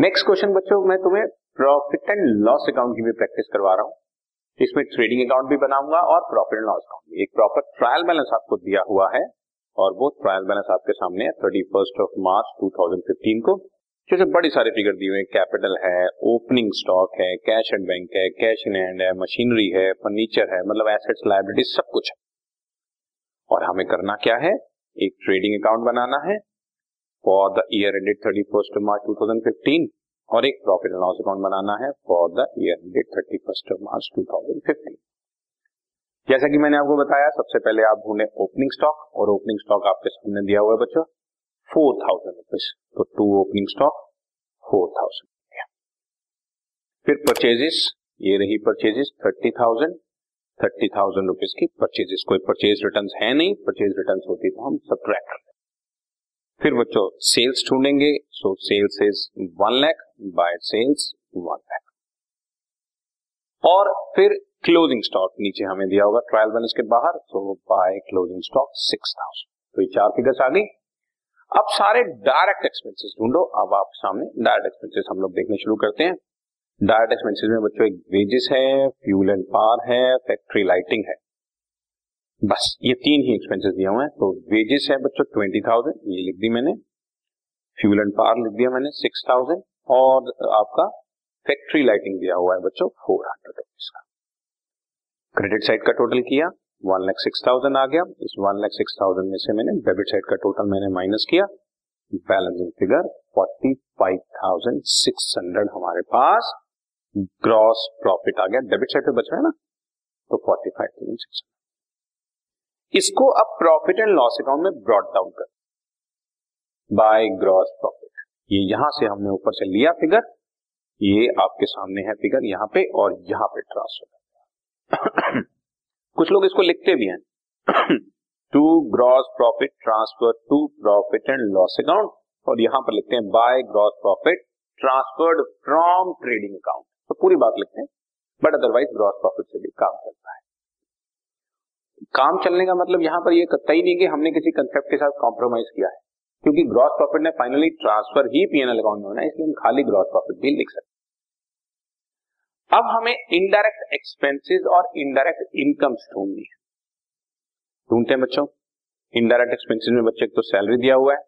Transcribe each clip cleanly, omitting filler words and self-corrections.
Next question बच्चों, मैं तुम्हें प्रॉफिट एंड लॉस अकाउंट की भी प्रैक्टिस करवा रहा हूं। इसमें ट्रेडिंग अकाउंट भी बनाऊंगा और प्रॉफिट एंड लॉस अकाउंट। एक प्रॉपर ट्रायल बैलेंस आपको दिया हुआ है और वो ट्रायल बैलेंस आपके सामने है 31 मार्च 2015 को। जैसे बड़ी सारी फिगर दिए हुए, कैपिटल है, ओपनिंग स्टॉक है, कैश एंड बैंक है, कैश इन हैंड है, मशीनरी है, फर्नीचर है, मतलब एसेट्स लायबिलिटीज सब कुछ है। और हमें करना क्या है, एक ट्रेडिंग अकाउंट बनाना है for the year ended 31 March 2015 और एक प्रॉफिट एंड लॉस अकाउंट बनाना है for the year ended 31 March 2015। जैसा कि मैंने आपको बताया, सबसे पहले आप ढूंढे ओपनिंग स्टॉक और ओपनिंग स्टॉक आपके सामने दिया हुआ है बच्चों 4000 रुपीज। तो 2 ओपनिंग स्टॉक 4000। फिर परचेजेस, ये रही परचेजेस 30,000 रुपीज की परचेजेस। कोई परचेज रिटर्न है नहीं, परचेज रिटर्न होती तो हम सब्ट्रैक्ट करते। फिर बच्चों सेल्स ढूंढेंगे, so sales is 1 lakh by sales 1 lakh. और फिर क्लोजिंग स्टॉक नीचे हमें दिया होगा ट्रायल बैलेंस के बाहर, सो बाय क्लोजिंग स्टॉक 6000। तो ये 4 फिगर्स आ गई। अब सारे डायरेक्ट एक्सपेंसेस ढूंढो। अब आप सामने डायरेक्ट एक्सपेंसेस हम लोग देखने शुरू करते हैं। डायरेक्ट एक्सपेंसेस में बच्चों एक वेजेस है, फ्यूल एंड पावर है, फैक्ट्री लाइटिंग है, बस ये 3 ही एक्सपेंसेस दिए हुए हैं। तो वेजेस है बच्चों 20,000, ये लिख दी मैंने, फ्यूल एंड पावर लिख दिया मैंने 6,000 और आपका फैक्ट्री लाइटिंग दिया हुआ है बच्चों 400 रुपीज का। क्रेडिट साइड का टोटल किया 1,06,000 आ गया। इस 1,06,000 में से मैंने डेबिट साइड का टोटल मैंने माइनस किया, बैलेंसिंग फिगर 45,600 हमारे पास ग्रॉस प्रॉफिट आ गया। डेबिट साइड पे बच रहा है ना, तो 45,600। इसको अब प्रॉफिट एंड लॉस अकाउंट में ब्रॉट डाउन कर बाय ग्रॉस प्रॉफिट। ये यहां से हमने ऊपर से लिया फिगर, ये आपके सामने है फिगर यहां पे और यहां पे ट्रांसफर। कुछ लोग इसको लिखते भी हैं to gross profit transfer to profit and loss account, और यहां पर लिखते हैं by gross profit transferred from trading account. तो पूरी बात लिखते हैं, बट अदरवाइज ग्रॉस प्रॉफिट से भी काम चलता है। काम चलने का मतलब यहां पर यह कतई नहीं कि हमने किसी कंसेप्ट के साथ कॉम्प्रोमाइज किया है, क्योंकि ग्रॉस प्रॉफिट ने फाइनली ट्रांसफर ही पीएनएल अकाउंट में होना है, इसलिए हम खाली ग्रॉस प्रॉफिट भी लिख सकते। अब हमें इनडायरेक्ट एक्सपेंसेस और इनडायरेक्ट इनकम्स ढूंढनी है। ढूंढते हैं बच्चों इनडायरेक्ट एक्सपेंसेस में, बच्चे को सैलरी दिया हुआ है,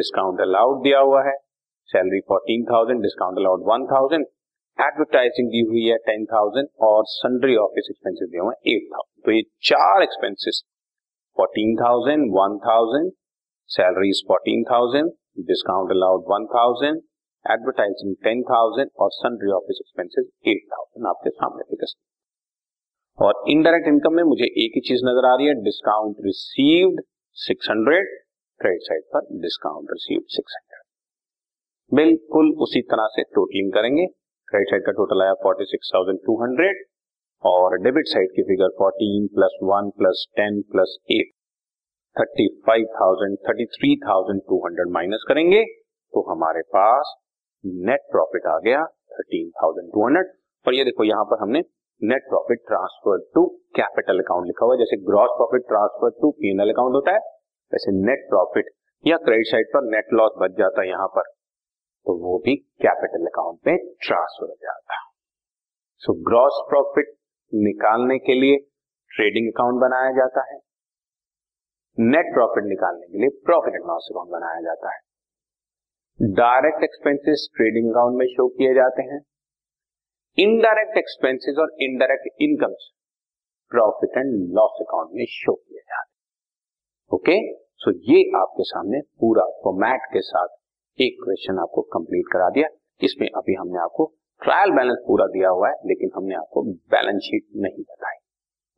डिस्काउंट अलाउड दिया हुआ है, सैलरी 14,000, डिस्काउंट अलाउड 1,000, एडवर्टाइजिंग दी हुई है 10,000 और सन्ड्री ऑफिस एक्सपेंसेस दिए हुए हैं 8,000। तो ये 4 expenses 14,000, 1,000, salaries 14,000, discount allowed 1,000, advertising 10,000 और सन्ड्री ऑफिस एक्सपेंसेस 8,000 आपके सामने फिगर्स। और इनडायरेक्ट इनकम में मुझे एक ही चीज नजर आ रही है, डिस्काउंट रिसीव्ड 600, क्रेडिट साइड पर डिस्काउंट रिसीव्ड 600। बिल्कुल उसी तरह से टोटलिंग करेंगे। क्रेडिट साइड का टोटल आया 46,200 और डेबिट साइड की फिगर 14 + 1 + 10 + 8, 35,000, 33,200 माइनस करेंगे तो हमारे पास नेट प्रॉफिट आ गया 13,200। और ये देखो यहाँ पर हमने net profit transfer to capital account लिखा हुआ है। जैसे gross profit transfer to PNL account होता है, वैसे नेट प्रॉफिट या क्रेडिट साइड पर नेट लॉस बच जाता है यहाँ पर, तो वो भी कैपिटल अकाउंट पे ट्रांसफर हो जाता। सो ग्रॉस प्रॉफिट निकालने के लिए ट्रेडिंग अकाउंट बनाया जाता है, नेट प्रॉफिट निकालने के लिए प्रॉफिट एंड लॉस अकाउंट बनाया जाता है। डायरेक्ट एक्सपेंसेस ट्रेडिंग अकाउंट में शो किए जाते हैं, इनडायरेक्ट एक्सपेंसेस और indirect incomes profit and loss account में शो किए जाते हैं। ओके, सो ये आपके सामने पूरा फॉर्मेट के साथ एक क्वेश्चन आपको कंप्लीट करा दिया। इसमें अभी हमने आपको ट्रायल बैलेंस पूरा दिया हुआ है, लेकिन हमने आपको बैलेंस शीट नहीं बताई,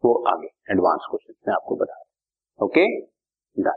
वो आगे एडवांस क्वेश्चन में आपको बता दें। Okay done.